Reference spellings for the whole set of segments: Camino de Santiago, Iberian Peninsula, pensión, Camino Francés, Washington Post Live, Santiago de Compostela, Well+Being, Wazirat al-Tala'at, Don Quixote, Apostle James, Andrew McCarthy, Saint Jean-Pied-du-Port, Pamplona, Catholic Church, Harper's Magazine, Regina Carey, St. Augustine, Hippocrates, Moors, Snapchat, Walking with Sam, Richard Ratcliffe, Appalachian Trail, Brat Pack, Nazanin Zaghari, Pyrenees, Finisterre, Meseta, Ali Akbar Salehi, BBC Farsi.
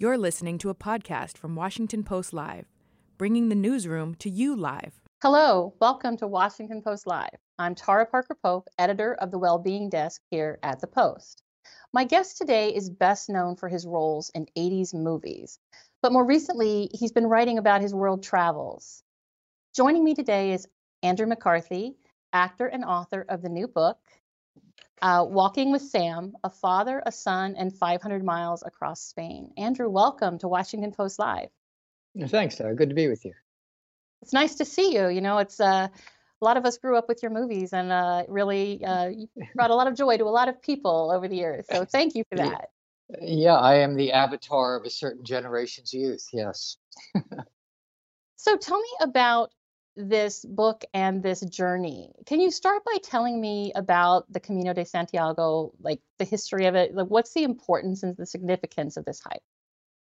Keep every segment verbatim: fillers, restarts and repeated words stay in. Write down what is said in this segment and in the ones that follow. You're listening to a podcast from Washington Post Live, bringing the newsroom to you live. Hello, welcome to Washington Post Live. I'm Tara Parker-Pope, editor of the Wellbeing Desk here at the Post. My guest today is best known for his roles in eighties movies, but more recently, he's been writing about his world travels. Joining me today is Andrew McCarthy, actor and author of the new book, Uh, Walking with Sam, a father, a son, and five hundred miles across Spain. Andrew, welcome to Washington Post Live. Thanks, Tara. Good to be with you. It's nice to see you. You know, it's uh, a lot of us grew up with your movies, and uh, really uh, you brought a lot of joy to a lot of people over the years. So thank you for that. Yeah, I am the avatar of a certain generation's youth. Yes. So tell me about this book and this journey. Can you start by telling me about the Camino de Santiago, like the history of it? Like, what's the importance and the significance of this hike?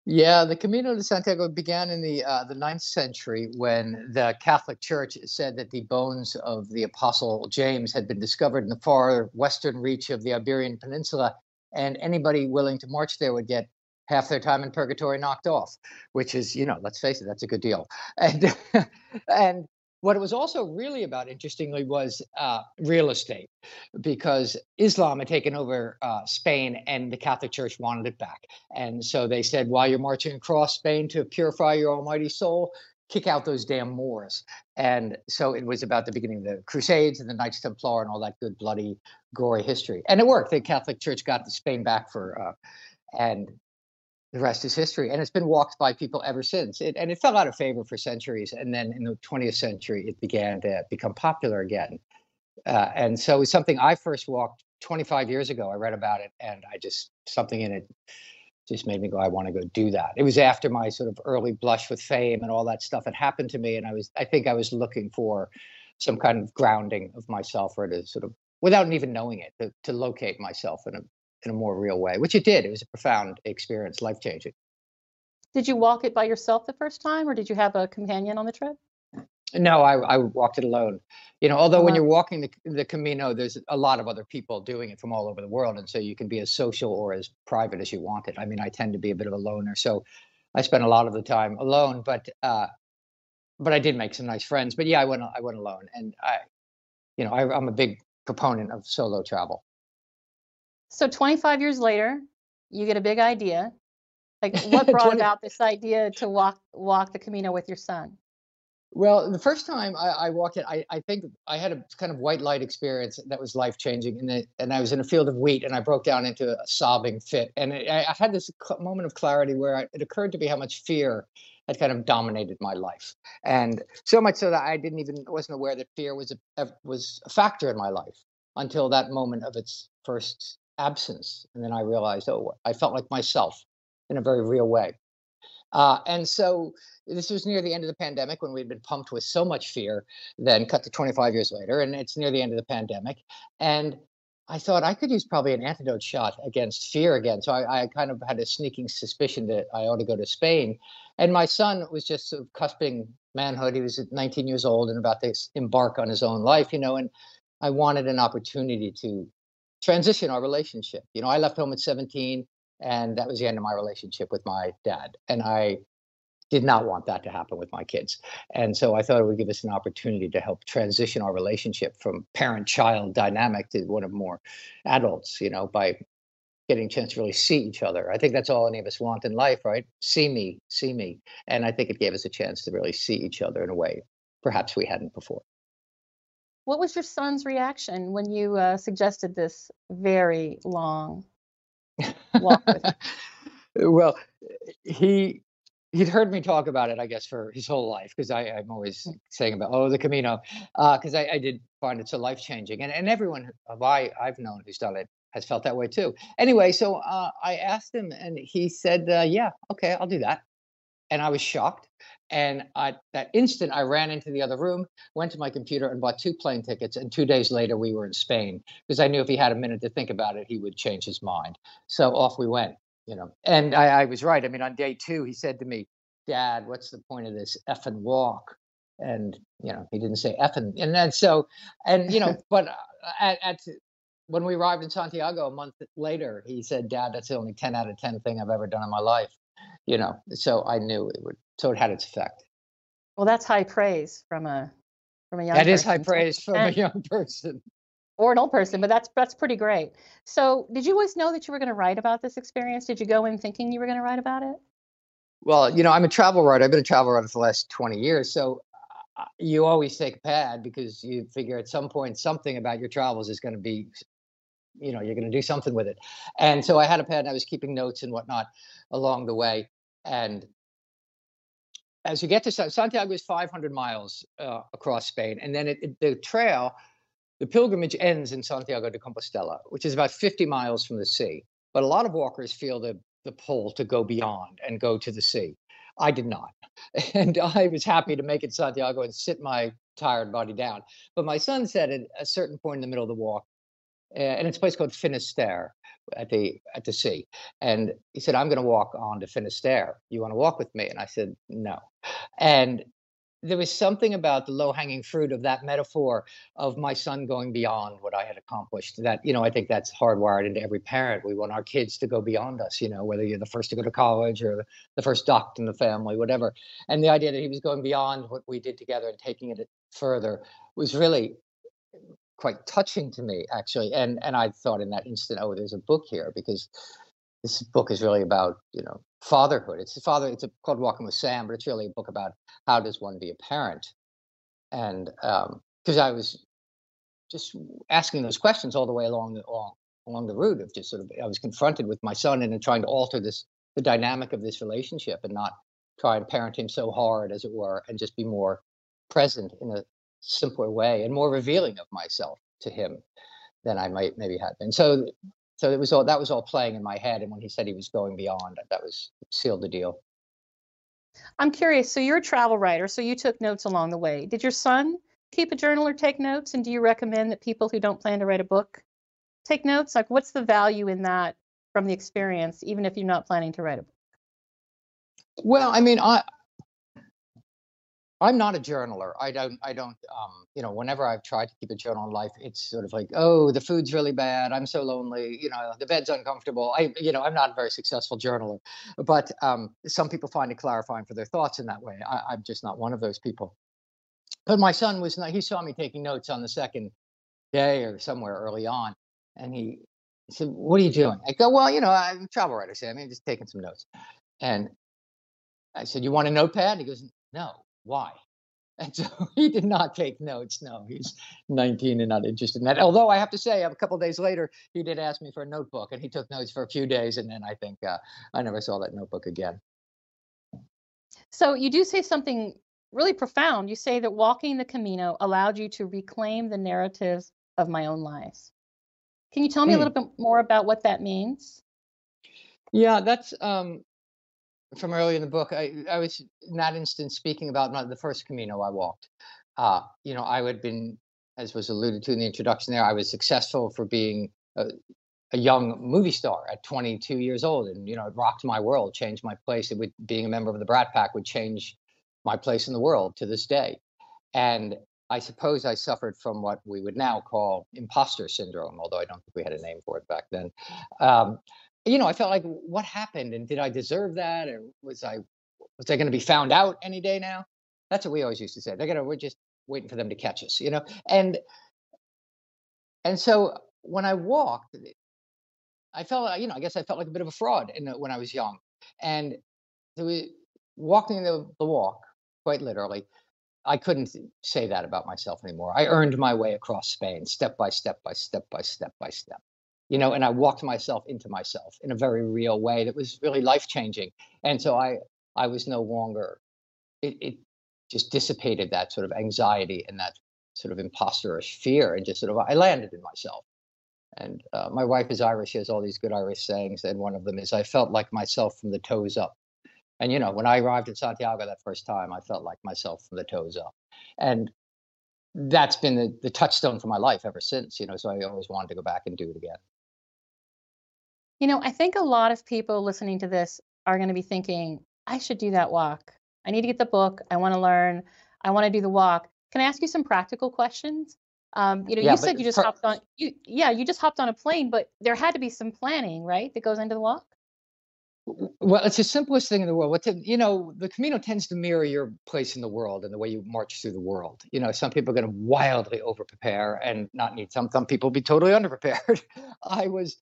Yeah, the Camino de Santiago began in the uh, the ninth century when the Catholic Church said that the bones of the Apostle James had been discovered in the far western reach of the Iberian Peninsula, and anybody willing to march there would get half their time in purgatory knocked off, which is, you know, let's face it, that's a good deal. And and what it was also really about, interestingly, was uh, real estate, because Islam had taken over uh, Spain and the Catholic Church wanted it back. And so they said, while you're marching across Spain to purify your almighty soul, kick out those damn Moors. And so it was about the beginning of the Crusades and the Knights Templar and all that good, bloody, gory history. And it worked. The Catholic Church got Spain back for, uh, and the rest is history, and it's been walked by people ever since. It, and it fell out of favor for centuries, and then in the twentieth century, it began to become popular again. Uh, and so it's something I first walked twenty-five years ago. I read about it, and I just, something in it just made me go, I want to go do that. It was after my sort of early blush with fame and all that stuff had happened to me, and I was, I think I was looking for some kind of grounding of myself, or to sort of, without even knowing it, to, to locate myself in a in a more real way, which it did. It was a profound experience, life-changing. Did you walk it by yourself the first time, or did you have a companion on the trip? No, I, I walked it alone. You know, although uh-huh. when you're walking the, the Camino, there's a lot of other people doing it from all over the world, and so you can be as social or as private as you want it. I mean, I tend to be a bit of a loner, so I spent a lot of the time alone, but uh, but I did make some nice friends. But yeah, I went I went alone, and I, you know, I, I'm a big proponent of solo travel. So twenty-five years later, you get a big idea. Like, what brought about this idea to walk walk the Camino with your son? Well, the first time I, I walked it, I, I think I had a kind of white light experience that was life-changing. And, the, and I was in a field of wheat, and I broke down into a sobbing fit. And it, I, I had this moment of clarity where I, it occurred to me how much fear had kind of dominated my life. And so much so that I didn't even, wasn't aware that fear was a, was a factor in my life until that moment of its first absence. And then I realized, oh, I felt like myself in a very real way. Uh, and so this was near the end of the pandemic, when we'd been pumped with so much fear, then cut to twenty-five years later, and it's near the end of the pandemic. And I thought I could use probably an antidote shot against fear again. So I, I kind of had a sneaking suspicion that I ought to go to Spain. And my son was just sort of cusping manhood. He was nineteen years old and about to embark on his own life, you know, and I wanted an opportunity to transition our relationship. You know, I left home at seventeen, and that was the end of my relationship with my dad. And I did not want that to happen with my kids. And so I thought it would give us an opportunity to help transition our relationship from parent-child dynamic to one of more adults, you know, by getting a chance to really see each other. I think that's all any of us want in life, right? See me, see me. And I think it gave us a chance to really see each other in a way perhaps we hadn't before. What was your son's reaction when you uh, suggested this very long walk with him? Well, he, he'd heard me talk about it, I guess, for his whole life, because I'm always saying about, oh, the Camino, because uh, I, I did find it so life-changing. And, and everyone of I, I've known who's done it has felt that way, too. Anyway, so uh, I asked him, and he said, uh, yeah, okay, I'll do that. And I was shocked. And I, that instant, I ran into the other room, went to my computer, and bought two plane tickets. And two days later, we were in Spain, because I knew if he had a minute to think about it, he would change his mind. So off we went, you know. And I, I was right. I mean, on day two, he said to me, "Dad, what's the point of this effing walk?" And you know, he didn't say effing. And then so, and you know, but at, at when we arrived in Santiago a month later, he said, "Dad, that's the only ten out of ten thing I've ever done in my life." you know, so I knew it would, so it had its effect. Well, that's high praise from a, from a young person. That is high praise from a young person. Or an old person, but that's that's pretty great. So did you always know that you were going to write about this experience? Did you go in thinking you were going to write about it? Well, you know, I'm a travel writer. I've been a travel writer for the last twenty years. So you always take a pad because you figure at some point something about your travels is going to be, you know, you're going to do something with it. And so I had a pad and I was keeping notes and whatnot along the way. And as you get to Santiago is five hundred miles uh, across Spain. And then it, it, the trail, the pilgrimage ends in Santiago de Compostela, which is about fifty miles from the sea. But a lot of walkers feel the, the pull to go beyond and go to the sea. I did not. And I was happy to make it Santiago and sit my tired body down. But my son said at a certain point in the middle of the walk, uh, and it's a place called Finisterre at the at the sea. And he said, I'm going to walk on to Finisterre. You want to walk with me? And I said, no. And there was something about the low-hanging fruit of that metaphor of my son going beyond what I had accomplished that, you know, I think that's hardwired into every parent. We want our kids to go beyond us, you know, whether you're the first to go to college or the first doctor in the family, whatever. And the idea that he was going beyond what we did together and taking it further was really quite touching to me, actually. And, and I thought in that instant, oh, there's a book here, because this book is really about, you know, fatherhood. It's a father. It's a, called Walking with Sam, but it's really a book about how does one be a parent. And because um, I was just asking those questions all the way along the along, along the route of just sort of I was confronted with my son and trying to alter this the dynamic of this relationship and not try and parent him so hard, as it were, and just be more present in a simpler way and more revealing of myself to him than I might maybe have been. So. So it was all that was all playing in my head, and when he said he was going beyond, that was sealed the deal. I'm curious. So you're a travel writer, so you took notes along the way. Did your son keep a journal or take notes? And do you recommend that people who don't plan to write a book take notes? Like, what's the value in that from the experience, even if you're not planning to write a book? Well, I mean, I I'm not a journaler. I don't, I don't, um, you know, whenever I've tried to keep a journal in life, it's sort of like, oh, the food's really bad. I'm so lonely. You know, the bed's uncomfortable. I, you know, I'm not a very successful journaler, but um, some people find it clarifying for their thoughts in that way. I, I'm just not one of those people. But my son was not, he saw me taking notes on the second day or somewhere early on. And he said, what are you doing? I go, well, you know, I'm a travel writer, Sam. I'm just taking some notes. And I said, you want a notepad? He goes, no. Why? And so he did not take notes. No, he's nineteen and not interested in that. Although I have to say, a couple of days later, he did ask me for a notebook, and he took notes for a few days, and then I think uh, I never saw that notebook again. So you do say something really profound. You say that walking the Camino allowed you to reclaim the narratives of my own life. Can you tell me mm. a little bit more about what that means? Yeah, that's... Um, From early in the book, I, I was in that instance speaking about not the first Camino I walked. Uh, you know, I had been, as was alluded to in the introduction there, I was successful for being a, a young movie star at twenty-two years old. And, you know, it rocked my world, changed my place. It would, being a member of the Brat Pack would change my place in the world to this day. And I suppose I suffered from what we would now call imposter syndrome, although I don't think we had a name for it back then. Um, You know, I felt like, what happened, and did I deserve that, or was I was I going to be found out any day now? That's what we always used to say. They're gonna, we're just waiting for them to catch us, you know. And and so when I walked, I felt, you know, I guess I felt like a bit of a fraud in, when I was young. And so we, walking the, the walk, quite literally, I couldn't say that about myself anymore. I earned my way across Spain, step by step by step by step by step. You know, and I walked myself into myself in a very real way that was really life-changing. And so I, I was no longer, it, it just dissipated that sort of anxiety and that sort of imposterish fear, and just sort of, I landed in myself. And uh, my wife is Irish. She has all these good Irish sayings. And one of them is, I felt like myself from the toes up. And, you know, when I arrived in Santiago that first time, I felt like myself from the toes up. And that's been the, the touchstone for my life ever since, you know, so I always wanted to go back and do it again. You know, I think a lot of people listening to this are going to be thinking, I should do that walk. I need to get the book. I want to learn. I want to do the walk. Can I ask you some practical questions? Um, you know, yeah, you said you just per- hopped on. You, yeah, you just hopped on a plane, but there had to be some planning, right, that goes into the walk? Well, it's the simplest thing in the world. What to, you know, the Camino tends to mirror your place in the world and the way you march through the world. You know, some people are going to wildly overprepare and not need some. Some people be totally underprepared. I was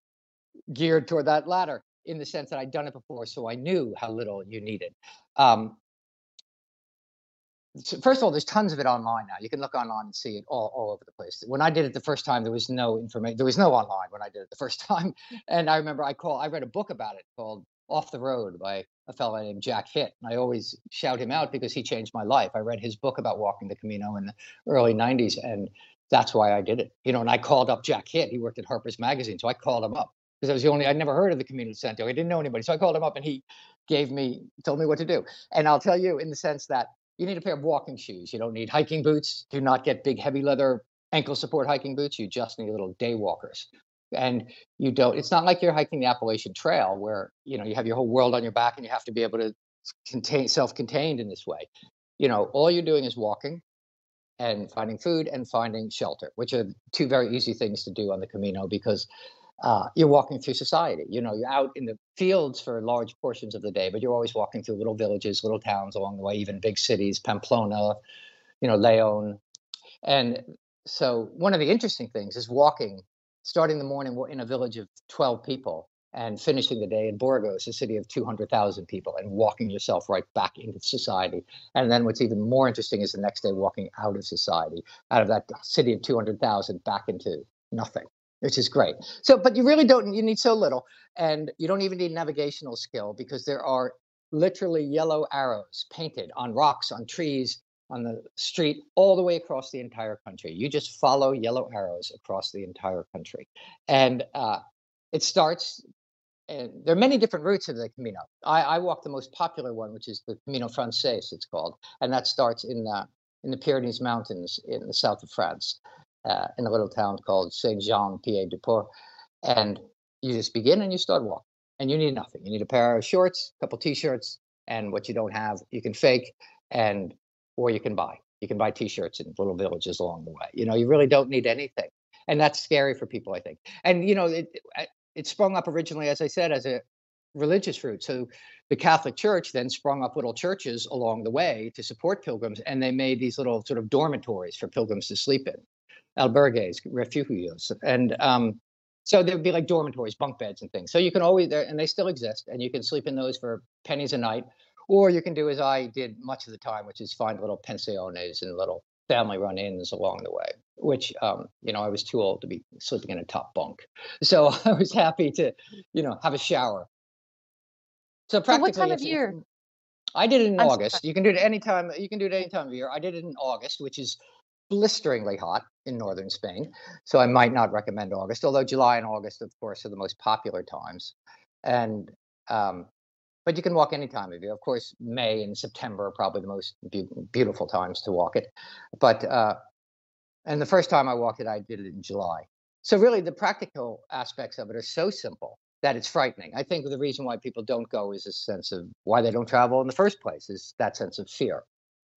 geared toward that latter in the sense that I'd done it before, so I knew how little you needed. Um, so first of all, there's tons of it online now. You can look online and see it all, all over the place. When I did it the first time, there was no information. There was no online when I did it the first time. And I remember I call I read a book about it called Off the Road by a fellow named Jack Hitt. And I always shout him out because he changed my life. I read his book about walking the Camino in the early nineties, and that's why I did it. You know, and I called up Jack Hitt. He worked at Harper's Magazine, so I called him up because I was the only, I'd never heard of the Camino de Santiago. I didn't know anybody. So I called him up and he gave me, told me what to do. And I'll tell you in the sense that you need a pair of walking shoes. You don't need hiking boots. Do not get big, heavy leather ankle support hiking boots. You just need little day walkers. And you don't, it's not like you're hiking the Appalachian Trail where, you know, you have your whole world on your back and you have to be able to contain self-contained in this way. You know, all you're doing is walking and finding food and finding shelter, which are two very easy things to do on the Camino because uh, you're walking through society. You know, you're out in the fields for large portions of the day, but you're always walking through little villages, little towns along the way, even big cities, Pamplona, you know, Leon. And so one of the interesting things is walking, starting the morning in a village of twelve people and finishing the day in Burgos, a city of two hundred thousand people, and walking yourself right back into society. And then what's even more interesting is the next day walking out of society, out of that city of two hundred thousand back into nothing, which is great. So, but you really don't, you need so little, and you don't even need navigational skill because there are literally yellow arrows painted on rocks, on trees, on the street, all the way across the entire country. You just follow yellow arrows across the entire country. And uh, it starts, and there are many different routes of the Camino. I, I walk the most popular one, which is the Camino Francés, it's called. And that starts in the, in the Pyrenees Mountains in the south of France, uh, in a little town called Saint Jean-Pied-du-Port. And you just begin and you start walking. And you need nothing. You need a pair of shorts, a couple T-shirts, and what you don't have, you can fake. And or you can buy. You can buy T-shirts in little villages along the way. You know, you really don't need anything. And that's scary for people, I think. And, you know, it it sprung up originally, as I said, as a religious route. So the Catholic Church then sprung up little churches along the way to support pilgrims. And they made these little sort of dormitories for pilgrims to sleep in. Albergues, Refugios. And um, so there would be like dormitories, bunk beds and things. So you can always, and they still exist. And you can sleep in those for pennies a night. Or you can do as I did much of the time, which is find little pensiones and little family run-ins along the way, which, um, you know, I was too old to be sleeping in a top bunk. So I was happy to, you know, have a shower. So practically, so what time of year? I did it in I'm August. Sorry. You can do it any time. You can do it any time of year. I did it in August, which is blisteringly hot in northern Spain. So I might not recommend August, although July and August, of course, are the most popular times. And, um, but you can walk any time of year. Of course, May and September are probably the most be beautiful times to walk it. But uh, and the first time I walked it, I did it in July. So really, the practical aspects of it are so simple that it's frightening. I think the reason why people don't go is a sense of why they don't travel in the first place is that sense of fear.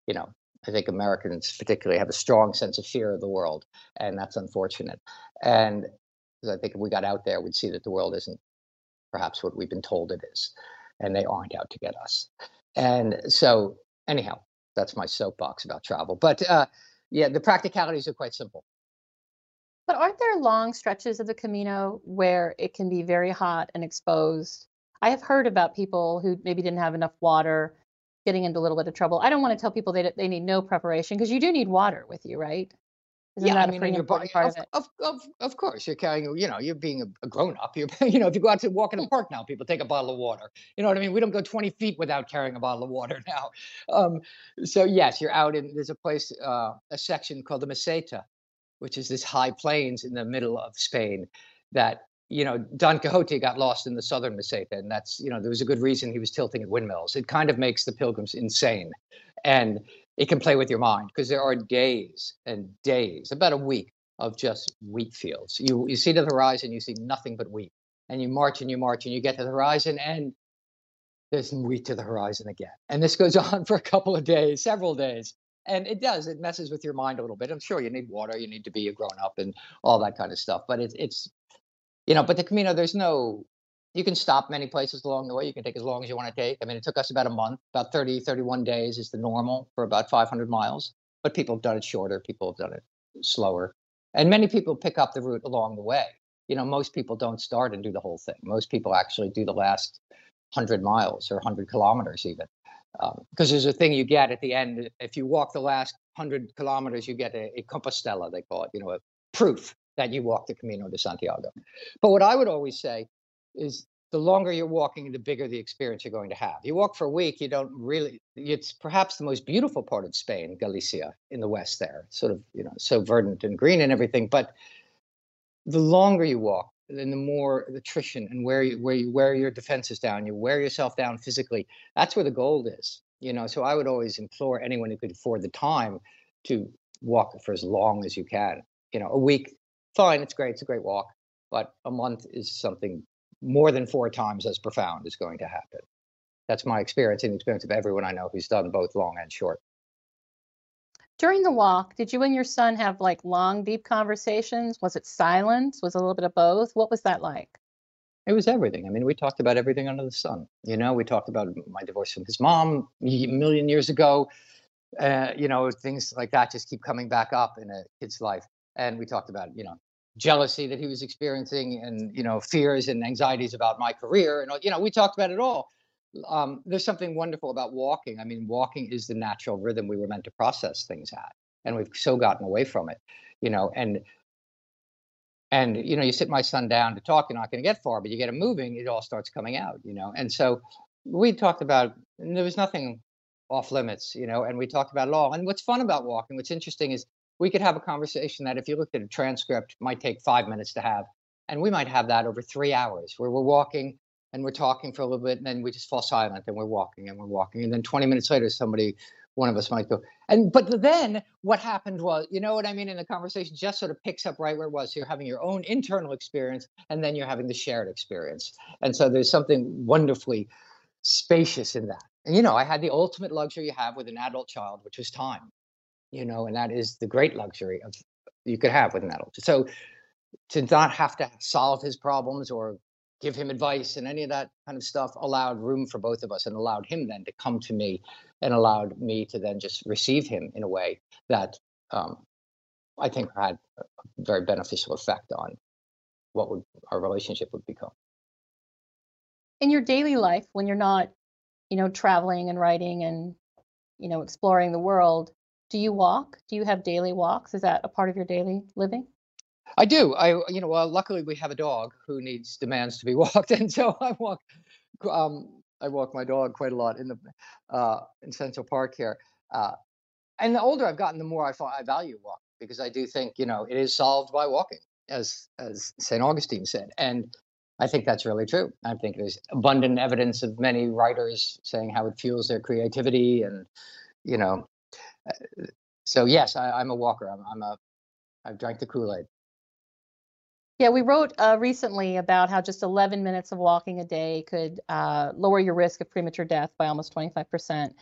You know, I think Americans particularly have a strong sense of fear of the world, and that's unfortunate. And I think if we got out there, we'd see that the world isn't perhaps what we've been told it is. And they aren't out to get us. And so anyhow, that's my soapbox about travel. But uh, yeah, the practicalities are quite simple. But aren't there long stretches of the Camino where it can be very hot and exposed? I have heard about people who maybe didn't have enough water, getting into a little bit of trouble. I don't want to tell people they, they need no preparation because you do need water with you, right? Isn't yeah, that I mean, your body, part of, of, it? Of, of, of course, you're carrying, you know, you're being a, a grown-up. You're, you know, if you go out to walk in the park now, people take a bottle of water. You know what I mean? We don't go twenty feet without carrying a bottle of water now. Um, so, yes, you're out in, there's a place, uh, a section called the Meseta, which is this high plains in the middle of Spain that, you know, Don Quixote got lost in the southern Meseta, and that's, you know, there was a good reason he was tilting at windmills. It kind of makes the pilgrims insane. And it can play with your mind because there are days and days, about a week of just wheat fields. You you see to the horizon, you see nothing but wheat. And you march and you march and you get to the horizon and there's wheat to the horizon again. And this goes on for a couple of days, several days. And it does, it messes with your mind a little bit. I'm sure you need water, you need to be a grown up and all that kind of stuff. But it's, it's you know, but the Camino, there's no, You can stop many places along the way. You can take as long as you want to take. I mean, it took us about a month, about thirty, thirty-one days is the normal for about five hundred miles. But people have done it shorter. People have done it slower. And many people pick up the route along the way. You know, most people don't start and do the whole thing. Most people actually do the last one hundred miles or one hundred kilometers even. Because um, there's a thing you get at the end. If you walk the last one hundred kilometers, you get a, a Compostela, they call it, you know, a proof that you walked the Camino de Santiago. But what I would always say is the longer you're walking, the bigger the experience you're going to have. You walk for a week, you don't really, it's perhaps the most beautiful part of Spain, Galicia, in the west there, sort of, you know, so verdant and green and everything. But the longer you walk, then the more attrition and where you, where you wear your defenses down, you wear yourself down physically. That's where the gold is, you know. So I would always implore anyone who could afford the time to walk for as long as you can. You know, a week, fine, it's great, it's a great walk. But a month is something more than four times as profound is going to happen. That's my experience and the experience of everyone I know who's done both long and short. During the walk, did you and your son have like long, deep conversations? Was it silence? Was it a little bit of both? What was that like? It was everything. I mean, we talked about everything under the sun. You know, we talked about my divorce from his mom a million years ago. Uh, you know, things like that just keep coming back up in a kid's life. And we talked about, you know, jealousy that he was experiencing and, you know, fears and anxieties about my career. And, you know, we talked about it all. Um, there's something wonderful about walking. I mean, walking is the natural rhythm we were meant to process things at, and we've so gotten away from it, you know, and, and, you know, you sit my son down to talk, you're not going to get far, but you get him moving, it all starts coming out, you know? And so we talked about, and there was nothing off limits, you know, and we talked about it all. And what's fun about walking, what's interesting is we could have a conversation that if you looked at a transcript might take five minutes to have, and we might have that over three hours where we're walking and we're talking for a little bit, and then we just fall silent, and we're walking, and we're walking, and then twenty minutes later, somebody, one of us might go, and but then what happened was, you know what I mean? And the conversation just sort of picks up right where it was. So you're having your own internal experience, and then you're having the shared experience. And so there's something wonderfully spacious in that. And, you know, I had the ultimate luxury you have with an adult child, which was time, you know, and that is the great luxury of you could have with an adult. So to not have to solve his problems or give him advice and any of that kind of stuff allowed room for both of us and allowed him then to come to me and allowed me to then just receive him in a way that um, I think had a very beneficial effect on what would our relationship would become. In your daily life, when you're not, you know, traveling and writing and, you know, exploring the world, do you walk? Do you have daily walks? Is that a part of your daily living? I do. I, you know, well, luckily we have a dog who needs demands to be walked, and so I walk, um, I walk my dog quite a lot in the, uh, in Central Park here. Uh, and the older I've gotten, the more I find I value walking, because I do think, you know, it is solved by walking, as as Saint Augustine said, and I think that's really true. I think there's abundant evidence of many writers saying how it fuels their creativity, and you know, so yes, I, I'm a walker. I'm, I'm a, I've drank the Kool-Aid. Yeah, we wrote uh, recently about how just eleven minutes of walking a day could uh, lower your risk of premature death by almost twenty-five percent.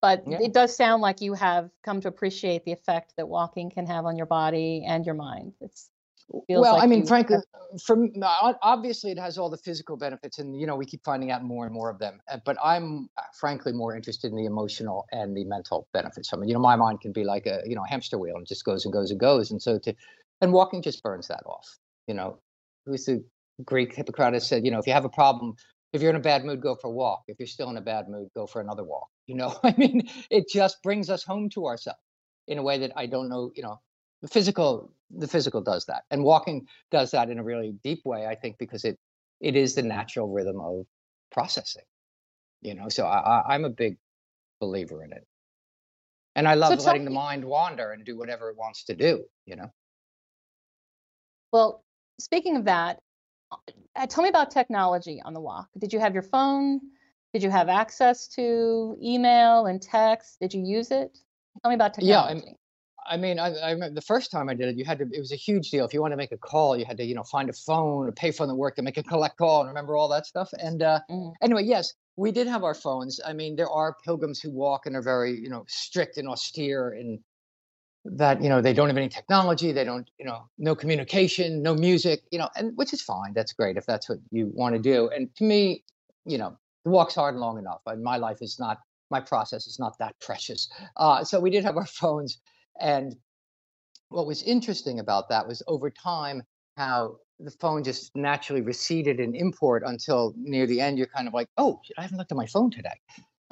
But yeah, it does sound like you have come to appreciate the effect that walking can have on your body and your mind. It's, it feels well, like I mean, frankly, have... from, obviously it has all the physical benefits, and, you know, we keep finding out more and more of them. But I'm frankly more interested in the emotional and the mental benefits. I mean, you know, my mind can be like a, you know, hamster wheel and just goes and goes and goes. And so to, and walking just burns that off. You know, who's the Greek Hippocrates said, you know, if you have a problem, if you're in a bad mood, go for a walk. If you're still in a bad mood, go for another walk. You know, I mean, it just brings us home to ourselves in a way that I don't know, you know, the physical, the physical does that. And walking does that in a really deep way, I think, because it, it is the natural rhythm of processing, you know, so I, I'm a big believer in it. And I love so letting the mind wander and do whatever it wants to do, you know. Well, speaking of that, tell me about technology on the walk. Did you have your phone? Did you have access to email and text? Did you use it? Tell me about technology. Yeah, I mean, I, I remember the first time I did it, you had to, it was a huge deal. If you wanted to make a call, you had to, you know, find a phone, a payphone that worked, to make a collect call and remember all that stuff. And uh, mm. anyway, yes, we did have our phones. I mean, there are pilgrims who walk and are very, you know, strict and austere and that, you know, they don't have any technology, they don't, you know, no communication, no music, you know, and which is fine. That's great if that's what you want to do. And to me, you know, the walk's hard and long enough. And my life is not, my process is not that precious. Uh, so we did have our phones. And what was interesting about that was over time, how the phone just naturally receded in import until near the end, you're kind of like, oh, I haven't looked at my phone today.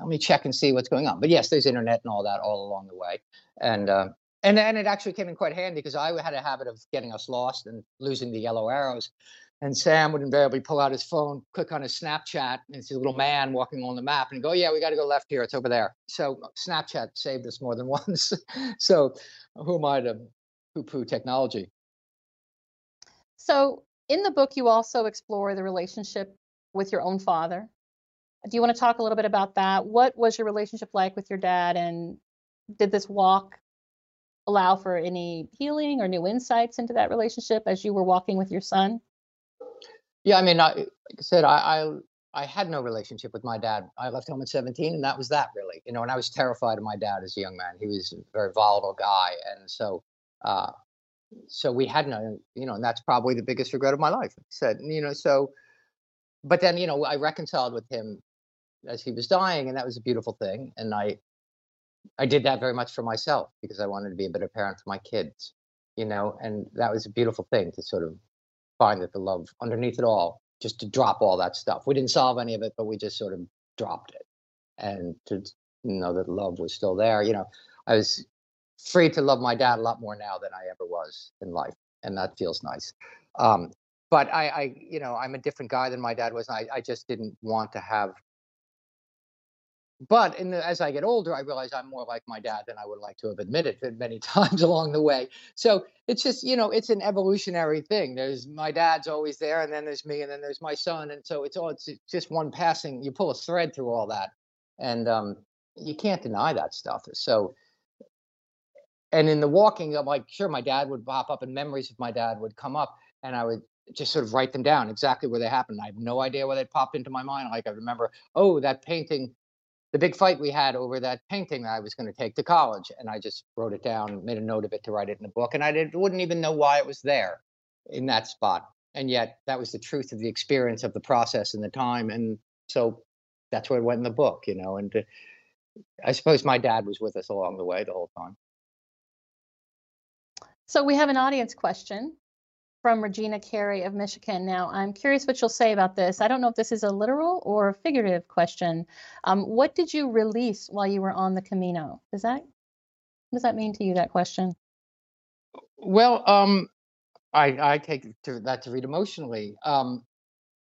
Let me check and see what's going on. But yes, there's internet and all that all along the way. And uh, and then it actually came in quite handy because I had a habit of getting us lost and losing the yellow arrows. And Sam would invariably pull out his phone, click on his Snapchat, and see a little man walking on the map and go, yeah, we got to go left here. It's over there. So Snapchat saved us more than once. So who am I to poo-poo technology? So in the book, you also explore the relationship with your own father. Do you want to talk a little bit about that? What was your relationship like with your dad? And did this walk allow for any healing or new insights into that relationship as you were walking with your son? Yeah, I mean, I, like I said, I, I I had no relationship with my dad. I left home at seventeen, and that was that, really. You know, and I was terrified of my dad as a young man. He was a very volatile guy, and so uh, so we had no, you know, and that's probably the biggest regret of my life. Like I said, you know, so, but then, you know, I reconciled with him as he was dying, and that was a beautiful thing. And I I did that very much for myself because I wanted to be a better parent for my kids, you know, and that was a beautiful thing to sort of find that the love underneath it all, just to drop all that stuff. We didn't solve any of it, but we just sort of dropped it, and to know that love was still there. You know, I was free to love my dad a lot more now than I ever was in life, and that feels nice. Um, but I, I, you know, I'm a different guy than my dad was. And I, I just didn't want to have. But in the, as I get older, I realize I'm more like my dad than I would like to have admitted many times along the way. So it's just, you know, it's an evolutionary thing. There's my dad's always there, and then there's me, and then there's my son. And so it's all, it's just one passing, you pull a thread through all that. And um, you can't deny that stuff. So, and in the walking, I'm like, sure, my dad would pop up and memories of my dad would come up, and I would just sort of write them down exactly where they happened. I have no idea where they popped into my mind. Like I remember, oh, that painting, the big fight we had over that painting that I was going to take to college. And I just wrote it down, made a note of it to write it in a book. And I didn't, wouldn't even know why it was there in that spot. And yet that was the truth of the experience of the process and the time. And so that's where it went in the book, you know. And uh, I suppose my dad was with us along the way the whole time. So we have an audience question from Regina Carey of Michigan. Now, I'm curious what you'll say about this. I don't know if this is a literal or figurative question. Um, what did you release while you were on the Camino? Does that, what does that mean to you, that question? Well, um, I, I take to that to read emotionally. Um,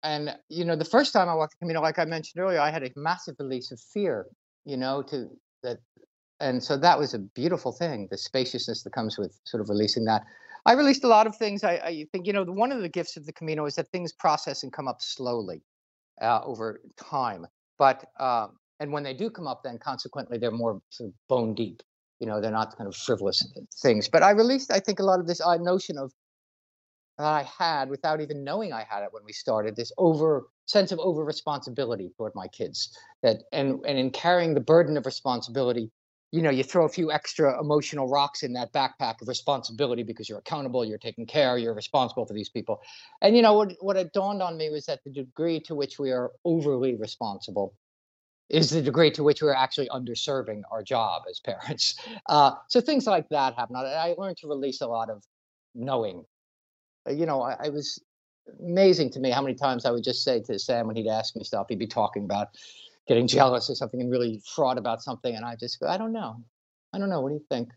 and, you know, the first time I walked the Camino, like I mentioned earlier, I had a massive release of fear, you know, to that. And so that was a beautiful thing, the spaciousness that comes with sort of releasing that. I released a lot of things. I, I think, you know, one of the gifts of the Camino is that things process and come up slowly uh, over time. But, uh, and when they do come up, then consequently, they're more sort of bone deep. You know, they're not kind of frivolous things. But I released, I think, a lot of this uh, notion of that I had without even knowing I had it when we started, this over sense of over responsibility toward my kids. That and, and in carrying the burden of responsibility, you know, you throw a few extra emotional rocks in that backpack of responsibility because you're accountable, you're taking care, you're responsible for these people. And, you know, what, what it dawned on me was that the degree to which we are overly responsible is the degree to which we're actually underserving our job as parents. Uh, so things like that happen. I learned to release a lot of knowing. You know, I, I was amazing to me how many times I would just say to Sam when he'd ask me stuff, he'd be talking about getting jealous or something and really fraught about something. And I just go, I don't know. I don't know. What do you think?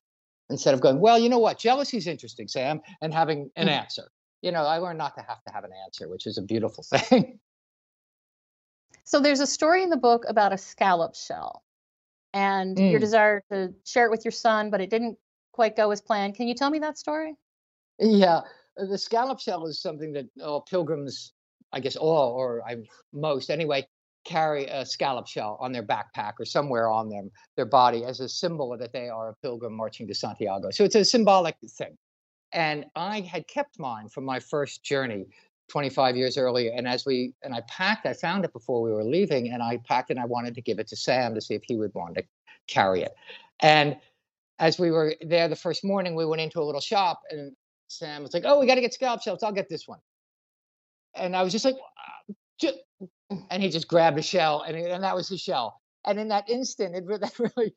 Instead of going, well, you know what? Jealousy is interesting, Sam, and having an answer. You know, I learned not to have to have an answer, which is a beautiful thing. So there's a story in the book about a scallop shell and mm. your desire to share it with your son, but it didn't quite go as planned. Can you tell me that story? Yeah. The scallop shell is something that all pilgrims, I guess all, or I, most anyway, carry a scallop shell on their backpack or somewhere on them, their body, as a symbol that they are a pilgrim marching to Santiago. So it's a symbolic thing. And I had kept mine from my first journey twenty-five years earlier. And as we, and I packed, I found it before we were leaving, and I packed and I wanted to give it to Sam to see if he would want to carry it. And as we were there the first morning, we went into a little shop and Sam was like, oh, we got to get scallop shells. I'll get this one. And I was just like, J-. and he just grabbed a shell and, and that was his shell. And in that instant, it that really,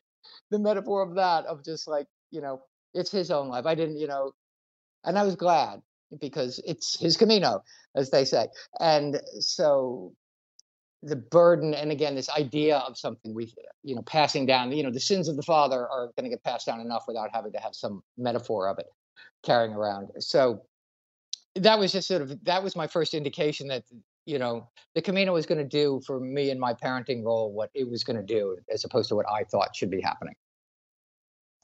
the metaphor of that, of just like, you know, it's his own life. I didn't, you know, and I was glad because it's his Camino, as they say. And so the burden, and again, this idea of something we, you know, passing down, you know, the sins of the father are going to get passed down enough without having to have some metaphor of it carrying around. So that was just sort of, that was my first indication that, you know, the Camino was going to do for me in my parenting role what it was going to do as opposed to what I thought should be happening.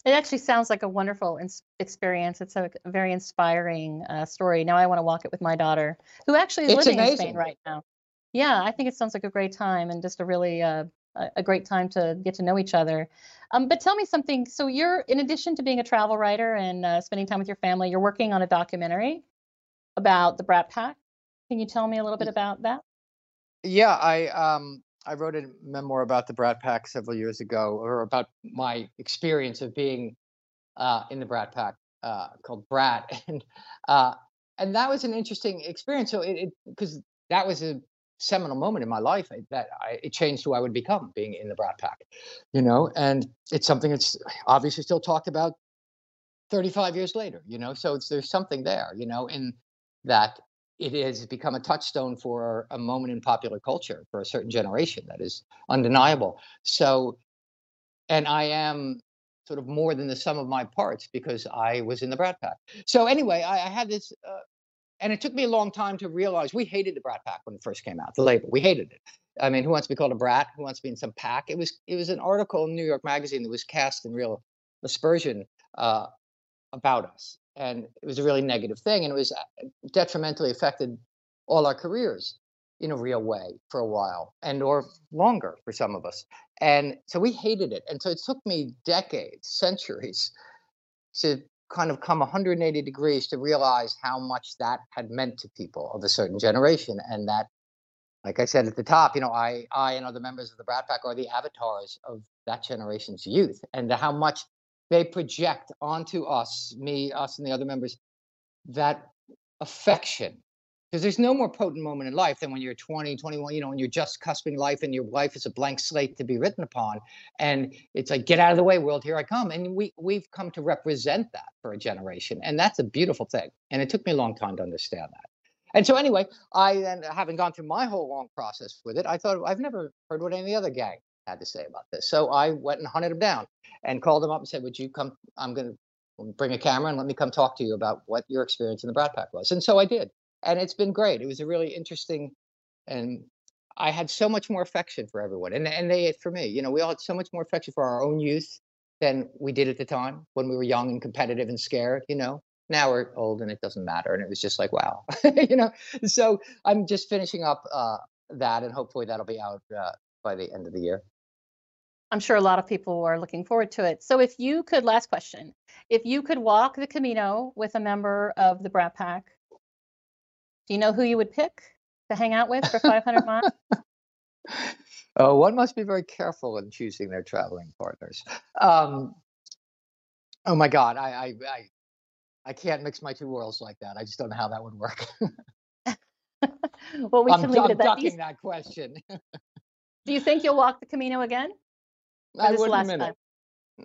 It actually sounds like a wonderful ins- experience. It's a very inspiring uh, story. Now I want to walk it with my daughter, who actually is it's living amazing. in Spain right now. Yeah, I think it sounds like a great time and just a really uh, a great time to get to know each other. Um, but tell me something. So you're, in addition to being a travel writer and uh, spending time with your family, you're working on a documentary about the Brat Pack. Can you tell me a little bit about that? Yeah, I um, I wrote a memoir about the Brat Pack several years ago, or about my experience of being uh, in the Brat Pack, uh, called Brat, and uh, and that was an interesting experience. So it because that was a seminal moment in my life that I, it changed who I would become being in the Brat Pack, you know, and it's something that's obviously still talked about thirty-five years later, you know, so it's, there's something there, you know, in that it has become a touchstone for a moment in popular culture for a certain generation that is undeniable. So, and I am sort of more than the sum of my parts because I was in the Brat Pack. So anyway, I, I had this, uh, and it took me a long time to realize we hated the Brat Pack when it first came out, the label. We hated it. I mean, who wants to be called a brat? Who wants to be in some pack? It was it was an article in New York Magazine that was cast in real aspersion uh, about us. And it was a really negative thing. And it was detrimentally affected all our careers in a real way for a while and or longer for some of us. And so we hated it. And so it took me decades, centuries to kind of come one hundred eighty degrees to realize how much that had meant to people of a certain generation. And that, like I said at the top, you know, I, I and other members of the Brat Pack are the avatars of that generation's youth, and how much they project onto us, me, us, and the other members, that affection. Because there's no more potent moment in life than when you're twenty, twenty-one, you know, when you're just cusping life and your life is a blank slate to be written upon. And it's like, get out of the way, world, here I come. And we, we've come to represent that for a generation. And that's a beautiful thing. And it took me a long time to understand that. And so anyway, I then, having gone through my whole long process with it, I thought, I've never heard what any other gang had to say about this. So I went and hunted them down and called them up and said, would you come, I'm going to bring a camera and let me come talk to you about what your experience in the Brat Pack was. And so I did. And it's been great. It was a really interesting, and I had so much more affection for everyone. And and they, for me, you know, we all had so much more affection for our own youth than we did at the time when we were young and competitive and scared, you know. Now we're old and it doesn't matter. And it was just like, wow, you know. So I'm just finishing up uh, that, and hopefully that'll be out uh, by the end of the year. I'm sure a lot of people are looking forward to it. So if you could, last question, if you could walk the Camino with a member of the Brat Pack, do you know who you would pick to hang out with for five hundred miles? Oh, one must be very careful in choosing their traveling partners. Um, oh my God, I, I I I can't mix my two worlds like that. I just don't know how that would work. Well, we I'm, can leave I'm it at that. I'm ducking that question. Do you think you'll walk the Camino again? I wouldn't admit it.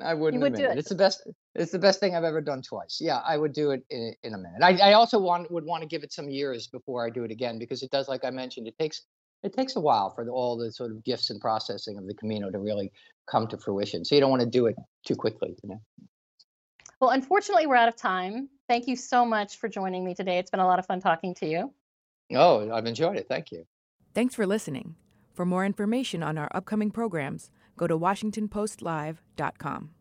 I wouldn't would admit it. it. It's the best. It's the best thing I've ever done twice. Yeah, I would do it in, in a minute. I, I also want would want to give it some years before I do it again, because it does, like I mentioned, it takes it takes a while for the, all the sort of gifts and processing of the Camino to really come to fruition. So you don't want to do it too quickly, you know? Well, unfortunately, we're out of time. Thank you so much for joining me today. It's been a lot of fun talking to you. Oh, I've enjoyed it. Thank you. Thanks for listening. For more information on our upcoming programs, go to Washington Post Live dot com.